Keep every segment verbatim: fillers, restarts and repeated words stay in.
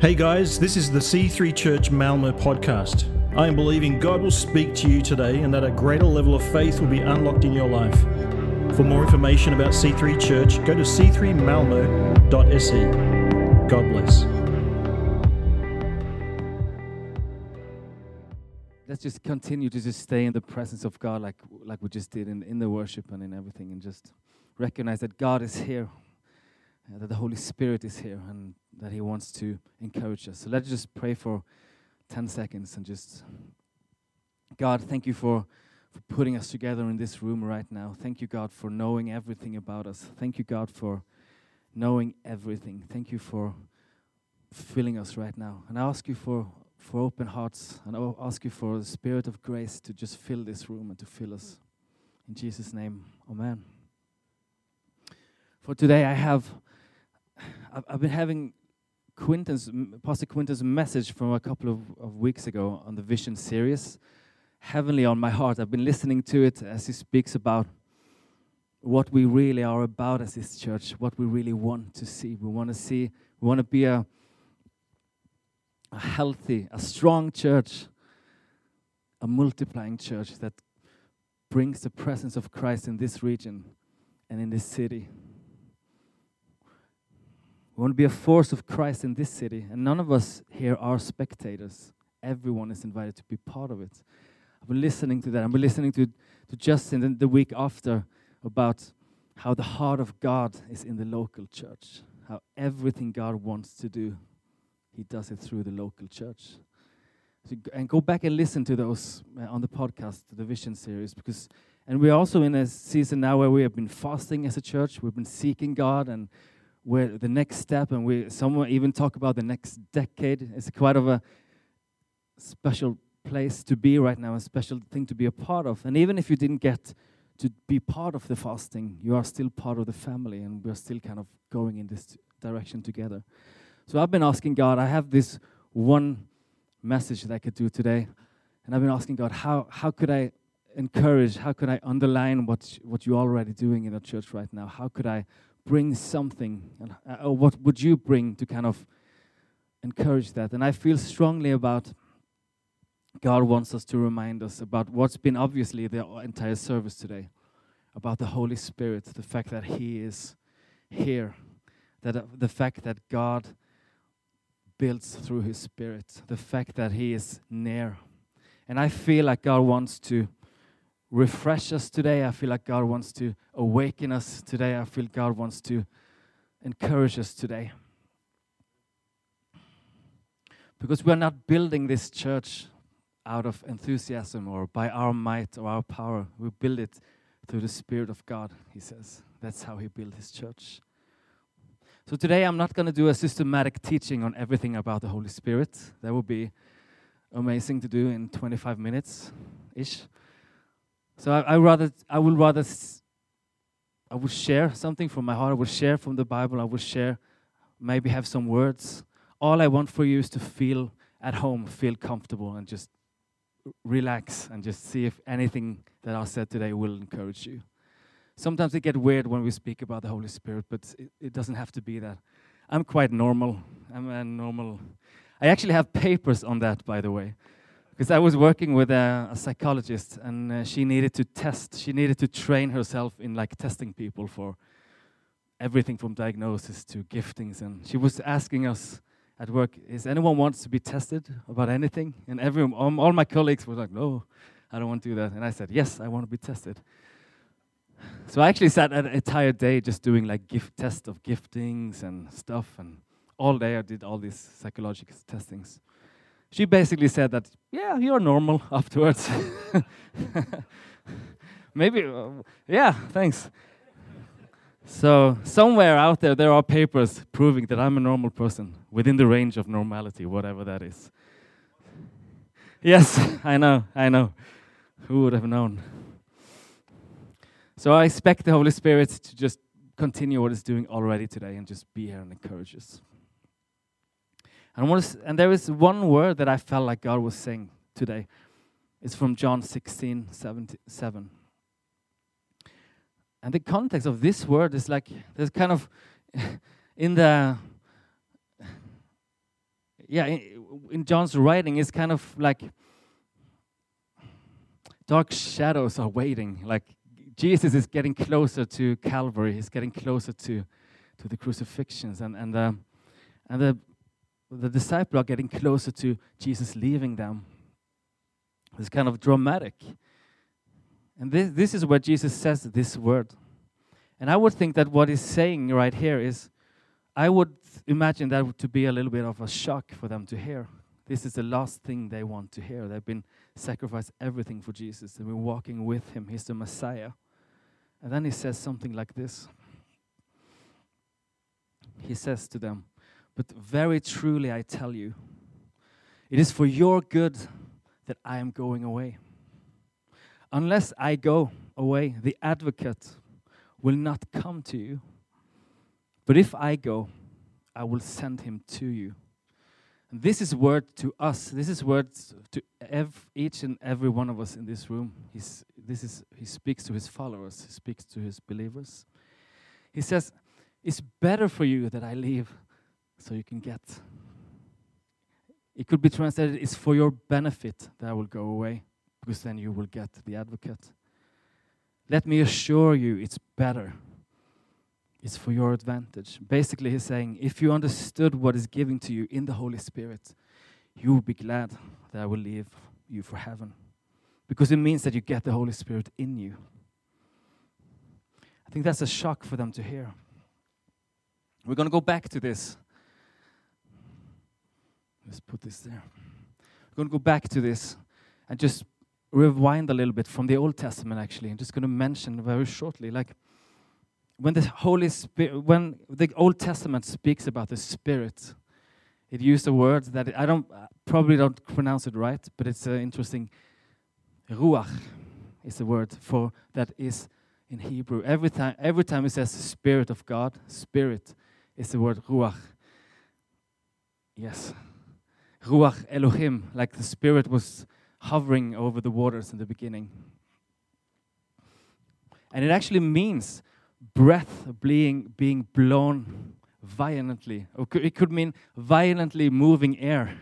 Hey guys, this is the C three Church Malmo podcast. I am believing God will speak to you today and that a greater level of faith will be unlocked in your life. For more information about C three Church, go to c three malmo dot s e. God bless. Let's just continue to just stay in the presence of God like like we just did in, in the worship and in everything, and just recognize that God is here, that the Holy Spirit is here, and that He wants to encourage us. So let's just pray for ten seconds and just, God, thank you for, for putting us together in this room right now. Thank you, God, for knowing everything about us. Thank you, God, for knowing everything. Thank you for filling us right now. And I ask you for, for open hearts, and I ask you for the Spirit of grace to just fill this room and to fill us. In Jesus' name, amen. For today, I have... I've been having Quinton's, Pastor Quinton's message from a couple of, of weeks ago on the Vision series, heavenly on my heart. I've been listening to it as he speaks about what we really are about as this church, what we really want to see. We want to see, we want to be a, a healthy, a strong church, a multiplying church that brings the presence of Christ in this region and in this city. We want to be a force of Christ in this city, and none of us here are spectators. Everyone is invited to be part of it. I've been listening to that. I've been listening to, to Justin the week after about how the heart of God is in the local church, how everything God wants to do, He does it through the local church. So, and go back and listen to those on the podcast, the Vision series, because, and we're also in a season now where we have been fasting as a church. We've been seeking God, and where the next step, and we some even talk about the next decade. It's quite of a special place to be right now, a special thing to be a part of. And even if you didn't get to be part of the fasting, you are still part of the family, and we're still kind of going in this direction together. So I've been asking God, I have this one message that I could do today, and I've been asking God, how how could I encourage, how could I underline what, what you're already doing in the church right now? How could I bring something, and uh, what would you bring to kind of encourage that? And I feel strongly about God wants us to remind us about what's been obviously the entire service today, about the Holy Spirit, the fact that He is here, that uh, the fact that God builds through His Spirit, the fact that He is near. And I feel like God wants to refresh us today. I feel like God wants to awaken us today. I feel God wants to encourage us today. Because we're not building this church out of enthusiasm or by our might or our power. We build it through the Spirit of God, He says. That's how He built His church. So today I'm not going to do a systematic teaching on everything about the Holy Spirit. That would be amazing to do in twenty-five minutes-ish. So I, I rather, I will rather, I will share something from my heart. I will share from the Bible. I will share, maybe have some words. All I want for you is to feel at home, feel comfortable, and just relax and just see if anything that I said today will encourage you. Sometimes it gets weird when we speak about the Holy Spirit, but it, it doesn't have to be that. I'm quite normal. I'm a normal. I actually have papers on that, by the way. Because I was working with a, a psychologist, and uh, she needed to test, she needed to train herself in like testing people for everything from diagnosis to giftings. And she was asking us at work, is anyone wants to be tested about anything? And everyone, um, all my colleagues were like, no, I don't want to do that. And I said, yes, I want to be tested. So I actually sat an entire day just doing like gift tests of giftings and stuff. And all day I did all these psychological testings. She basically said that, yeah, you're normal afterwards. Maybe, uh, yeah, thanks. So somewhere out there, there are papers proving that I'm a normal person within the range of normality, whatever that is. Yes, I know, I know. Who would have known? So I expect the Holy Spirit to just continue what it's doing already today and just be here and encourage us. And there is one word that I felt like God was saying today. It's from John sixteen, seven. And the context of this word is like, there's kind of, in the yeah, in John's writing, it's kind of like dark shadows are waiting. Like Jesus is getting closer to Calvary. He's getting closer to, to the crucifixions, and and the and the the disciples are getting closer to Jesus leaving them. It's kind of dramatic. And this, this is where Jesus says this word. And I would think that what he's saying right here is, I would imagine that to be a little bit of a shock for them to hear. This is the last thing they want to hear. They've been sacrificed everything for Jesus. They've been walking with him. He's the Messiah. And then he says something like this. He says to them, "But very truly I tell you, it is for your good that I am going away. Unless I go away, the advocate will not come to you. But if I go, I will send him to you." And this is word to us. This is words to ev- each and every one of us in this room. He's, this is, he speaks to his followers. He speaks to his believers. He says, it's better for you that I leave so you can get. It could be translated, it's for your benefit that I will go away, because then you will get the advocate. Let me assure you, it's better. It's for your advantage. Basically, he's saying, if you understood what is given to you in the Holy Spirit, you will be glad that I will leave you for heaven, because it means that you get the Holy Spirit in you. I think that's a shock for them to hear. We're going to go back to this. Let's put this there. We're going to go back to this and just rewind a little bit from the Old Testament, actually. I'm just going to mention very shortly, like, when the Holy Spirit, when the Old Testament speaks about the Spirit, it used a word that I don't probably don't pronounce it right, but it's uh, interesting. Ruach is the word for that is in Hebrew. Every time, every time it says Spirit of God, Spirit is the word Ruach. Yes, Ruach Elohim, like the Spirit was hovering over the waters in the beginning, and it actually means breath being being blown violently. It could mean violently moving air.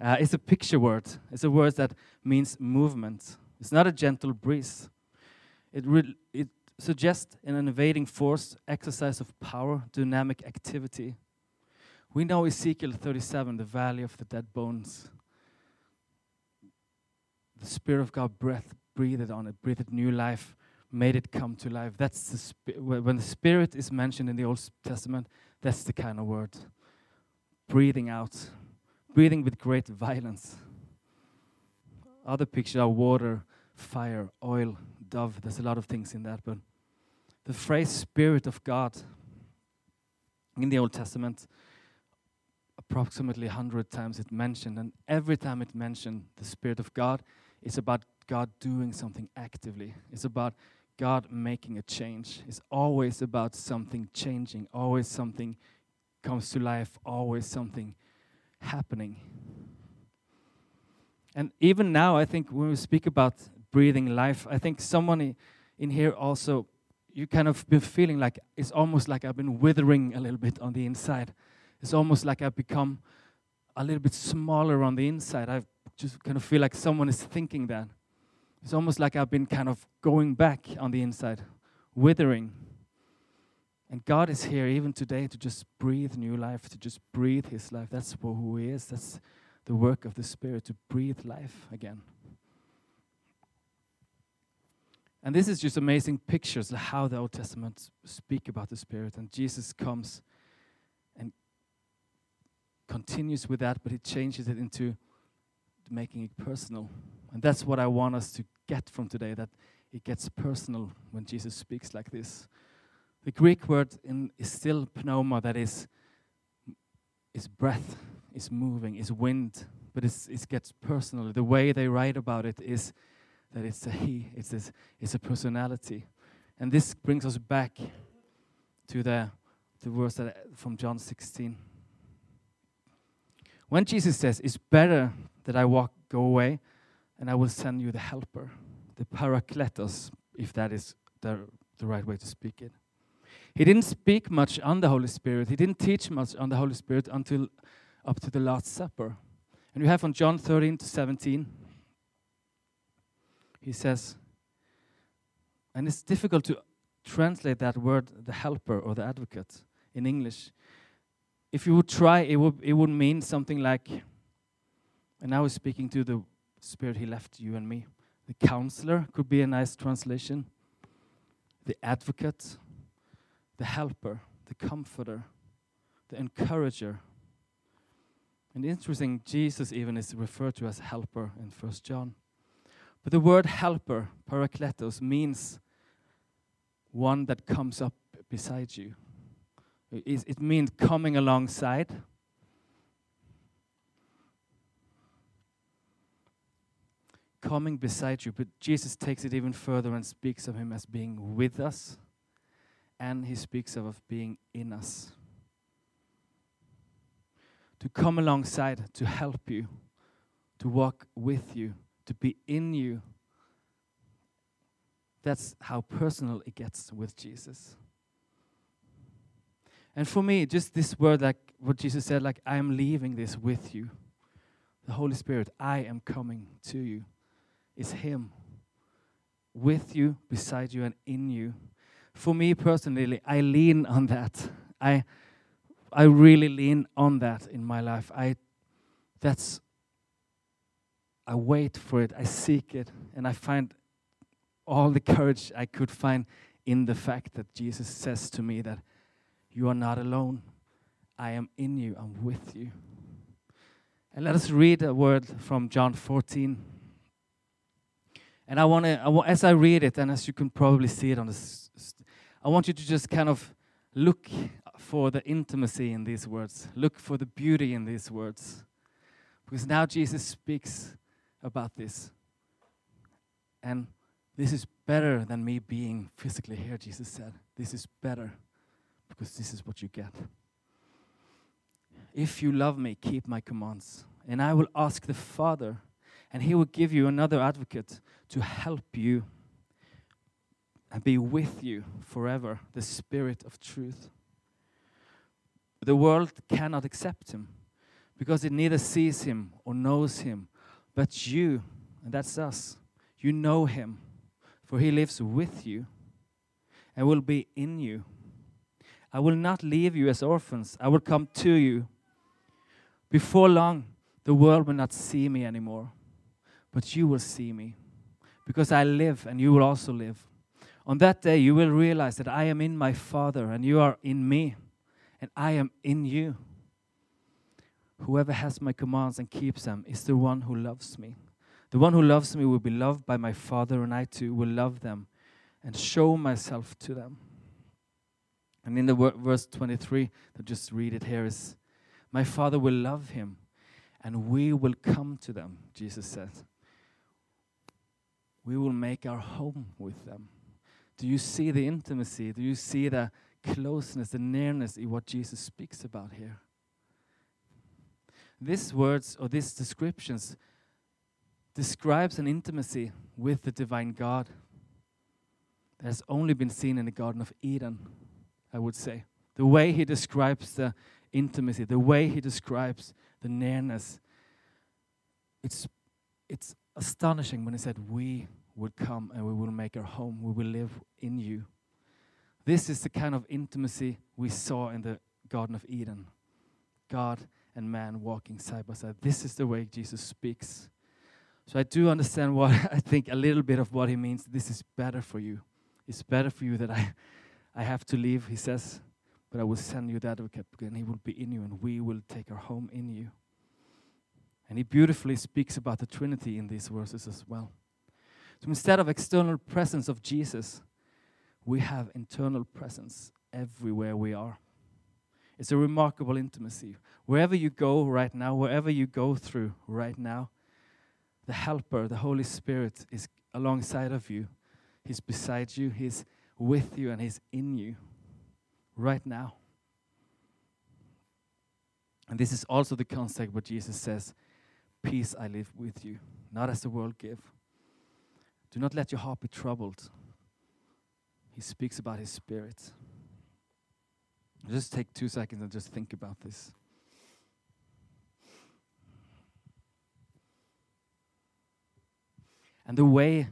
uh, it's a picture word. It's a word that means movement. It's not a gentle breeze. It re- it suggests an invading force, exercise of power, dynamic activity. We know Ezekiel thirty-seven, the valley of the dead bones. The Spirit of God breath breathed on it, breathed new life, made it come to life. That's the spi- when the Spirit is mentioned in the Old Testament, that's the kind of word. Breathing out, breathing with great violence. Other pictures are water, fire, oil, dove. There's a lot of things in that, but the phrase Spirit of God in the Old Testament, approximately one hundred times it's mentioned, and every time it's mentioned, the Spirit of God, it's about God doing something actively. It's about God making a change. It's always about something changing. Always something comes to life. Always something happening. And even now, I think when we speak about breathing life, I think someone in here also, you kind of been feeling like it's almost like I've been withering a little bit on the inside. It's almost like I've become a little bit smaller on the inside. I just kind of feel like someone is thinking that. It's almost like I've been kind of going back on the inside, withering. And God is here even today to just breathe new life, to just breathe his life. That's who he is. That's the work of the Spirit, to breathe life again. And this is just amazing pictures of how the Old Testament speak about the Spirit. And Jesus comes and continues with that, but he changes it into making it personal. And that's what I want us to get from today, that it gets personal when Jesus speaks like this. The Greek word in, is still pneuma, that is, is breath, is moving, is wind, but it's, it gets personal. The way they write about it is that it's a he, it's a, it's a personality. And this brings us back to the, the verse that, from John sixteen. When Jesus says, it's better that I walk, go away, and I will send you the helper, the parakletos, if that is the, the right way to speak it. He didn't speak much on the Holy Spirit. He didn't teach much on the Holy Spirit until up to the Last Supper. And we have on John thirteen to seventeen, he says, and it's difficult to translate that word, the helper or the advocate, in English. If you would try, it would it would mean something like, and now he's speaking to the Spirit he left you and me. The counselor could be a nice translation. The advocate, the helper, the comforter, the encourager. And interesting, Jesus even is referred to as helper in First John. But the word helper, parakletos, means one that comes up beside you. It means coming alongside. Coming beside you. But Jesus takes it even further and speaks of him as being with us. And he speaks of, of being in us. To come alongside, to help you, to walk with you, to be in you. That's how personal it gets with Jesus. And for me, just this word, like what Jesus said, like, I am leaving this with you. The Holy Spirit, I am coming to you. It's him. With you, beside you, and in you. For me personally, I lean on that. I I really lean on that in my life. I that's I wait for it, I seek it, and I find all the courage I could find in the fact that Jesus says to me that you are not alone. I am in you, I'm with you. And let us read a word from John fourteen. And I want to, as I read it, and as you can probably see it on this, I want you to just kind of look for the intimacy in these words. Look for the beauty in these words. Because now Jesus speaks about this. And this is better than me being physically here, Jesus said. This is better, because this is what you get. If you love me, keep my commands. And I will ask the Father, and he will give you another advocate to help you and be with you forever, the Spirit of truth. The world cannot accept him, because it neither sees him or knows him. But you, and that's us, you know him, for he lives with you and will be in you. I will not leave you as orphans. I will come to you. Before long, the world will not see me anymore, but you will see me, because I live and you will also live. On that day, you will realize that I am in my Father, and you are in me, and I am in you. Whoever has my commands and keeps them is the one who loves me. The one who loves me will be loved by my Father, and I too will love them and show myself to them. And in the wor- verse twenty-three, I'll just read it here, is, my Father will love him, and we will come to them, Jesus says. We will make our home with them. Do you see the intimacy? Do you see the closeness, the nearness in what Jesus speaks about here? These words or these descriptions describes an intimacy with the divine God that has only been seen in the Garden of Eden, I would say. The way he describes the intimacy, the way he describes the nearness, it's it's astonishing when he said, we would come and we will make our home, we will live in you. This is the kind of intimacy we saw in the Garden of Eden. God and man walking side by side. This is the way Jesus speaks. So I do understand what I think a little bit of what he means. This is better for you. It's better for you that I I have to leave, he says, but I will send you the advocate, and he will be in you, and we will take our home in you. And he beautifully speaks about the Trinity in these verses as well. So instead of external presence of Jesus, we have internal presence everywhere we are. It's a remarkable intimacy. Wherever you go right now, wherever you go through right now, the Helper, the Holy Spirit, is alongside of you. He's beside you, he's with you, and he's in you right now. And this is also the context where Jesus says, peace I leave with you, not as the world give. Do not let your heart be troubled. He speaks about his Spirit. Just take two seconds and just think about this. And the way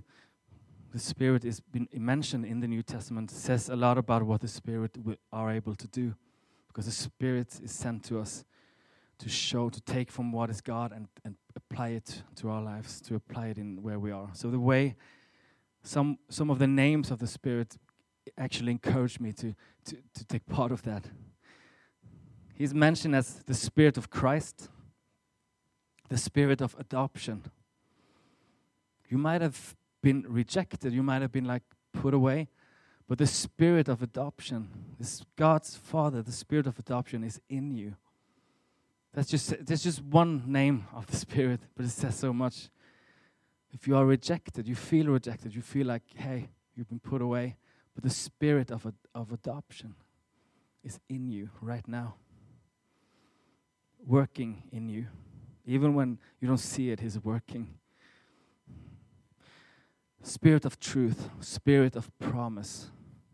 the Spirit is been mentioned in the New Testament says a lot about what the Spirit are able to do, because the Spirit is sent to us to show, to take from what is God and, and apply it to our lives, to apply it in where we are. So the way, some some of the names of the Spirit actually encouraged me to to, to take part of that. He's mentioned as the Spirit of Christ, the Spirit of adoption. You might have been rejected, you might have been like put away, but the Spirit of adoption, this God's Father, the Spirit of adoption is in you. That's just there's just one name of the Spirit, but it says so much. If you are rejected, you feel rejected, you feel like, hey, you've been put away, but the Spirit of of adoption is in you right now, working in you. Even when you don't see it, He's working. Spirit of truth, Spirit of promise,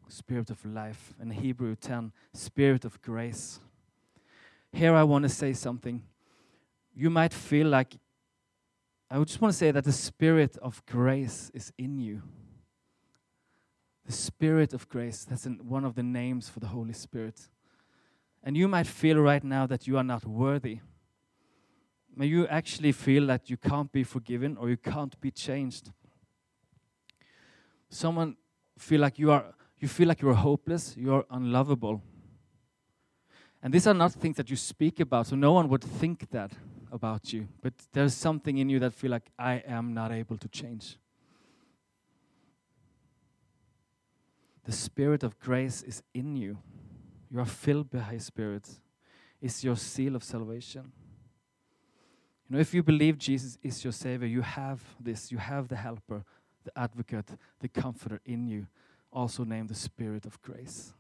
Spirit of life. In Hebrews ten, Spirit of grace. Here I want to say something. You might feel like, I just want to say that the Spirit of grace is in you. The Spirit of grace, that's one of the names for the Holy Spirit. And you might feel right now that you are not worthy. May you actually feel that you can't be forgiven or you can't be changed. Someone feel like you are you feel like you are hopeless, you are unlovable. And these are not things that you speak about, so no one would think that about you. But there's something in you that feel like I am not able to change. The Spirit of grace is in you. You are filled by His Spirit. It's your seal of salvation. You know, if you believe Jesus is your Savior, you have this. You have the Helper, the Advocate, the Comforter in you, also named the Spirit of grace.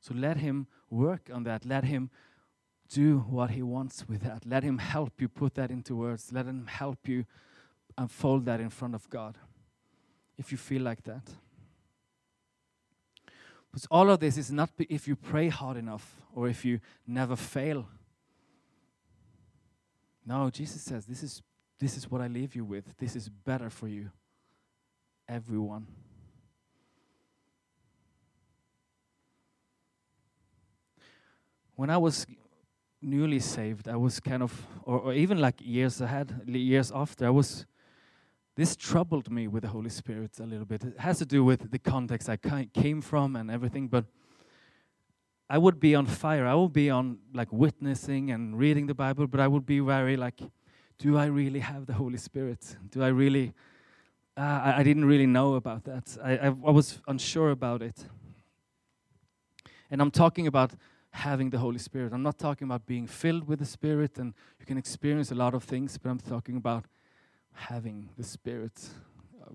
So let Him work on that. Let Him do what He wants with that. Let Him help you put that into words. Let Him help you unfold that in front of God, if you feel like that. Because all of this is not if you pray hard enough or if you never fail. No, Jesus says, this is this is what I leave you with. This is better for you, everyone. When I was newly saved, I was kind of, or, or even like years ahead, years after, I was, this troubled me with the Holy Spirit a little bit. It has to do with the context I came from and everything, but I would be on fire. I would be on like witnessing and reading the Bible, but I would be very like, do I really have the Holy Spirit? Do I really, uh, I, I didn't really know about that. I, I, I was unsure about it. And I'm talking about having the Holy Spirit. I'm not talking about being filled with the Spirit, and you can experience a lot of things, but I'm talking about having the Spirit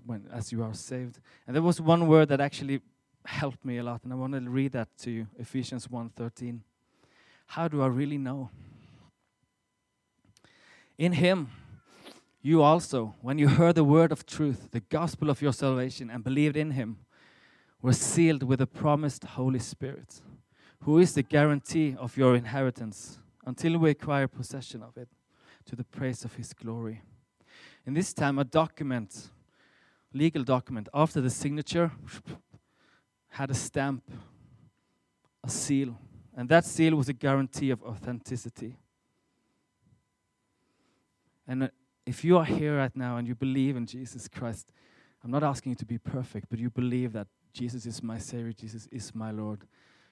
when as you are saved. And there was one word that actually helped me a lot, and I want to read that to you, Ephesians one thirteen. How do I really know? In Him, you also, when you heard the word of truth, the gospel of your salvation, and believed in Him, were sealed with the promised Holy Spirit, who is the guarantee of your inheritance, until we acquire possession of it, to the praise of His glory. In this time, a document, legal document, after the signature, had a stamp, a seal, and that seal was a guarantee of authenticity. And if you are here right now and you believe in Jesus Christ, I'm not asking you to be perfect, but you believe that Jesus is my Savior, Jesus is my Lord,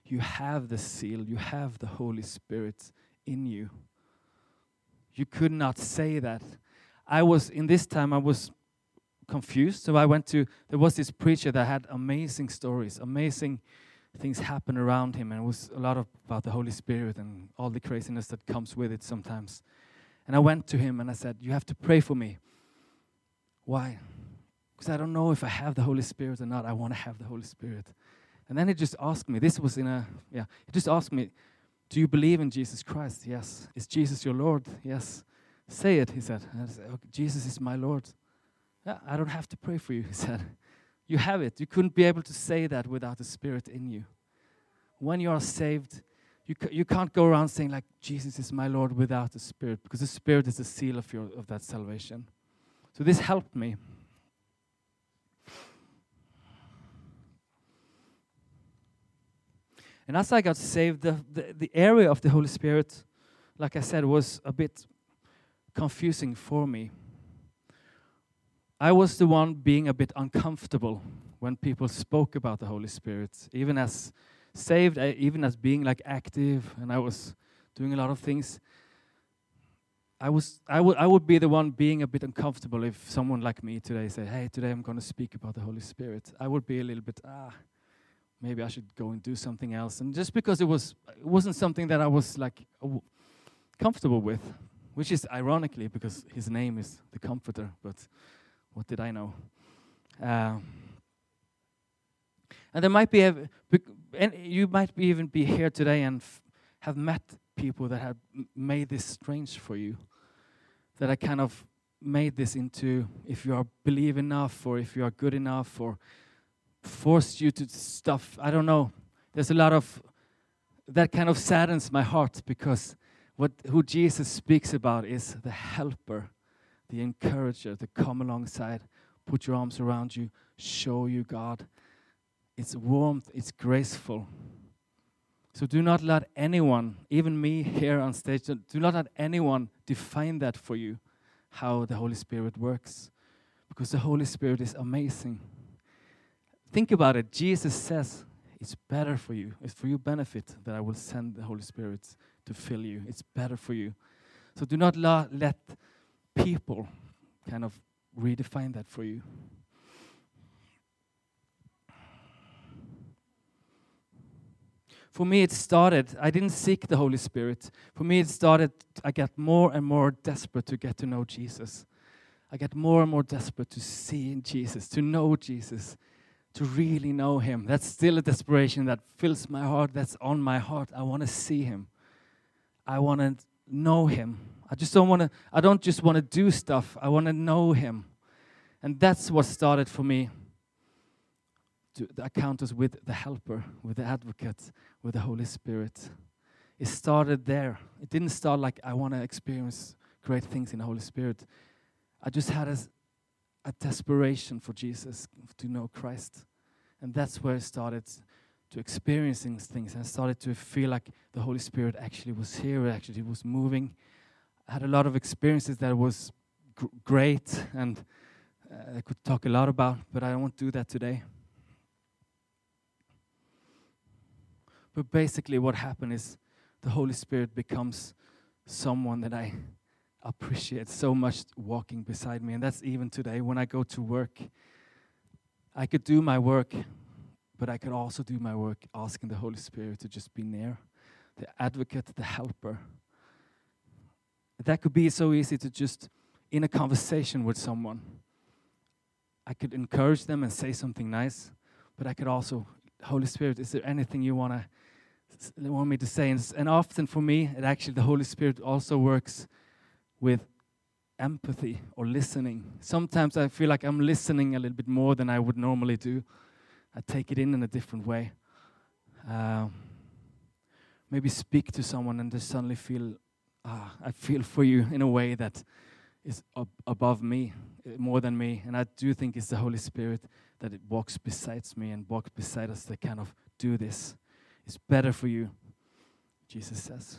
you have the seal, you have the Holy Spirit in you. You could not say that. I was, in this time, I was confused, so I went to, there was this preacher that had amazing stories, amazing things happen around him, and it was a lot of, about the Holy Spirit and all the craziness that comes with it sometimes. And I went to him and I said, you have to pray for me. Why? Because I don't know if I have the Holy Spirit or not. I want to have the Holy Spirit. And then he just asked me, this was in a, yeah, he just asked me, do you believe in Jesus Christ? Yes. Is Jesus your Lord? Yes. Say it, he said. And I said, okay, Jesus is my Lord. Yeah, I don't have to pray for you, he said. You have it. You couldn't be able to say that without the Spirit in you. When you are saved, you ca- you can't go around saying like, Jesus is my Lord without the Spirit, because the Spirit is the seal of your of that salvation. So this helped me. And as I got saved, the, the, the area of the Holy Spirit, like I said, was a bit confusing for me. I was the one being a bit uncomfortable when people spoke about the Holy Spirit, even as saved, even as being like active, and I was doing a lot of things. I was, I would, I would be the one being a bit uncomfortable if someone like me today said, "Hey, today I'm going to speak about the Holy Spirit." I would be a little bit, ah, maybe I should go and do something else. And just because it was, it wasn't something that I was like comfortable with, which is ironically because his name is the Comforter. But what did I know? Uh, and there might be, a, and you might be even be here today and f- have met people that have made this strange for you. That I kind of made this into if you are believe enough or if you are good enough or forced you to stuff. I don't know. There's a lot of that kind of saddens my heart because what who Jesus speaks about is the helper, the encourager, the come alongside, put your arms around you, show you God. It's warmth, it's graceful. So do not let anyone, even me here on stage, do not let anyone define that for you, how the Holy Spirit works. Because the Holy Spirit is amazing. Think about it. Jesus says, it's better for you. It's for your benefit that I will send the Holy Spirit to fill you. It's better for you. So do not la- let people kind of redefine that for you. For me, it started, I didn't seek the Holy Spirit. For me, it started, I got more and more desperate to get to know Jesus. I got more and more desperate to see Jesus, to know Jesus, to really know him. That's still a desperation that fills my heart, that's on my heart. I want to see him. I want to know him. I just don't want to, I don't just want to do stuff. I want to know him. And that's what started for me. To account us with the helper, with the advocate, with the Holy Spirit. It started there. It didn't start like I want to experience great things in the Holy Spirit. I just had a a desperation for Jesus, to know Christ. And that's where I started to experience things. I started to feel like the Holy Spirit actually was here, actually was moving. I had a lot of experiences that was gr- great and uh, I could talk a lot about, but I won't do that today. But basically what happened is the Holy Spirit becomes someone that I appreciate so much walking beside me. And that's even today when I go to work. I could do my work, but I could also do my work asking the Holy Spirit to just be near, the advocate, the helper. That could be so easy to just, in a conversation with someone, I could encourage them and say something nice, but I could also, Holy Spirit, is there anything you want to want me to say? And, and often for me, it actually the Holy Spirit also works with empathy or listening. Sometimes I feel like I'm listening a little bit more than I would normally do. I take it in in a different way. Uh, maybe speak to someone and just suddenly feel, ah, I feel for you in a way that is ab- above me, more than me. And I do think it's the Holy Spirit that it walks beside me and walks beside us that kind of do this. It's better for you, Jesus says.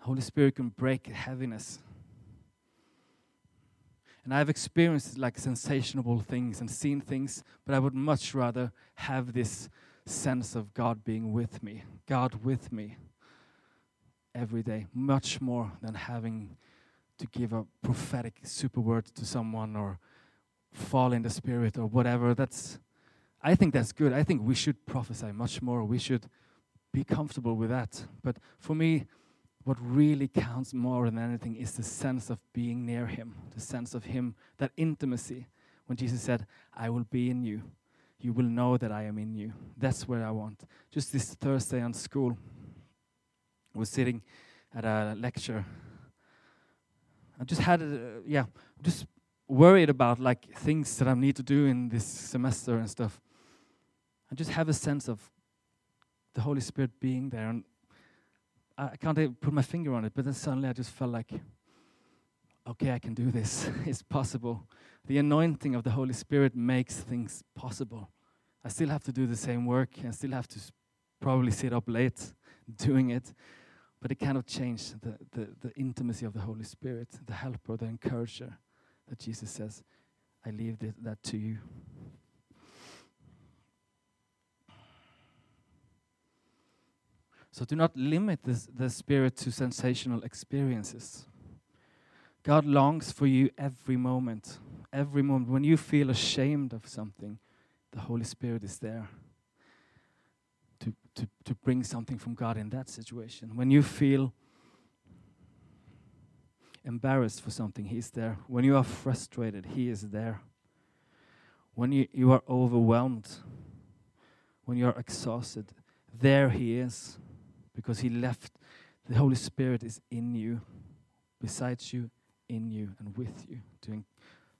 Holy Spirit can break heaviness. And I've experienced like sensational things and seen things, but I would much rather have this sense of God being with me, God with me every day, much more than having to give a prophetic super word to someone or fall in the Spirit or whatever. That's, I think that's good. I think we should prophesy much more. We should be comfortable with that. But for me, what really counts more than anything is the sense of being near him, the sense of him, that intimacy. When Jesus said, I will be in you, you will know that I am in you. That's where I want. Just this Thursday on school, I was sitting at a lecture. I just had, a, yeah, just worried about like things that I need to do in this semester and stuff. I just have a sense of the Holy Spirit being there, and I can't put my finger on it, but then suddenly I just felt like okay, I can do this. It's possible. The anointing of the Holy Spirit makes things possible. I still have to do the same work. I still have to probably sit up late doing it. But it kind of changed the, the, the intimacy of the Holy Spirit, the helper, the encourager that Jesus says, I leave th- that to you. So do not limit this, the Spirit to sensational experiences. God longs for you every moment. Every moment. When you feel ashamed of something, the Holy Spirit is there to, to, to bring something from God in that situation. When you feel embarrassed for something, He's there. When you are frustrated, He is there. When you, you are overwhelmed, when you are exhausted, there He is, because He left. The Holy Spirit is in you, besides you, in you and with you, doing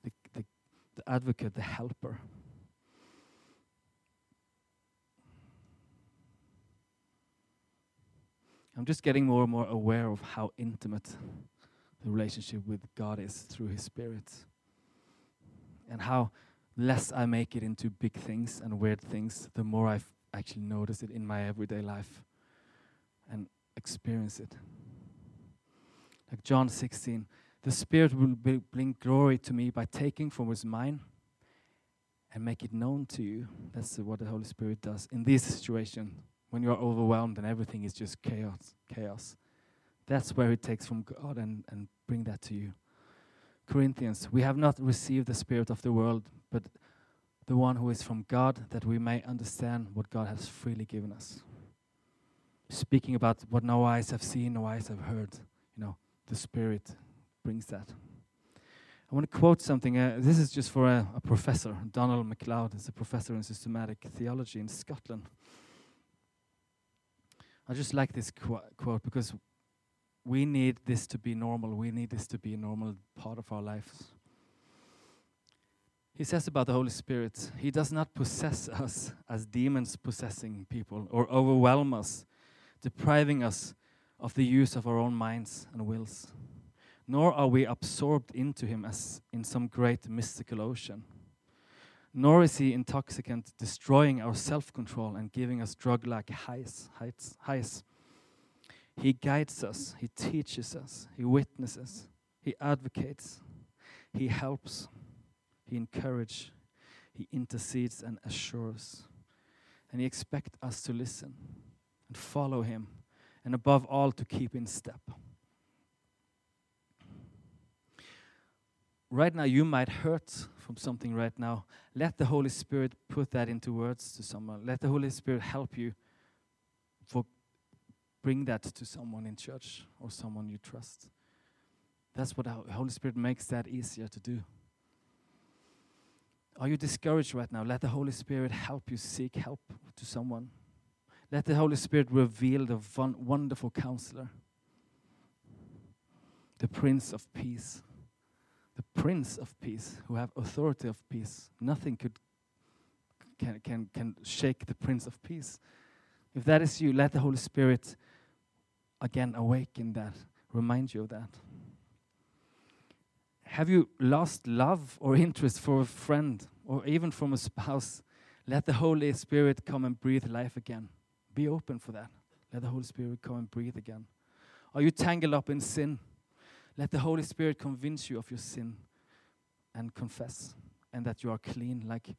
the, the, the advocate, the helper. I'm just getting more and more aware of how intimate the relationship with God is through His Spirit, and how less I make it into big things and weird things, the more I actually notice it in my everyday life and experience it. Like John sixteen, the Spirit will be bring glory to me by taking from what is mine and make it known to you. That's what the Holy Spirit does in this situation when you are overwhelmed and everything is just chaos. Chaos. That's where He takes from God and, and bring that to you. Corinthians, we have not received the Spirit of the world, but the one who is from God, that we may understand what God has freely given us. Speaking about what no eyes have seen, no eyes have heard, you know, the Spirit brings that. I want to quote something. Uh, this is just for a, a professor. Donald MacLeod is a professor in systematic theology in Scotland. I just like this qu- quote because we need this to be normal. We need this to be a normal part of our lives. He says about the Holy Spirit, He does not possess us as demons possessing people or overwhelm us, depriving us of the use of our own minds and wills. Nor are we absorbed into Him as in some great mystical ocean. Nor is He intoxicant, destroying our self-control and giving us drug-like highs, highs, highs. He guides us, He teaches us, He witnesses, He advocates, He helps, He encourages, He intercedes and assures. And He expects us to listen and follow Him, and above all, to keep in step. Right now, you might hurt from something right now. Let the Holy Spirit put that into words to someone. Let the Holy Spirit help you for bring that to someone in church or someone you trust. That's what the Holy Spirit makes that easier to do. Are you discouraged right now? Let the Holy Spirit help you seek help to someone. Let the Holy Spirit reveal the fun, wonderful counselor, the Prince of Peace, the Prince of Peace, who have authority of peace. Nothing could can can can shake the Prince of Peace. If that is you, let the Holy Spirit again awaken that, remind you of that. Have you lost love or interest for a friend or even from a spouse? Let the Holy Spirit come and breathe life again. Be open for that. Let the Holy Spirit come and breathe again. Are you tangled up in sin? Let the Holy Spirit convince you of your sin and confess, and that you are clean, like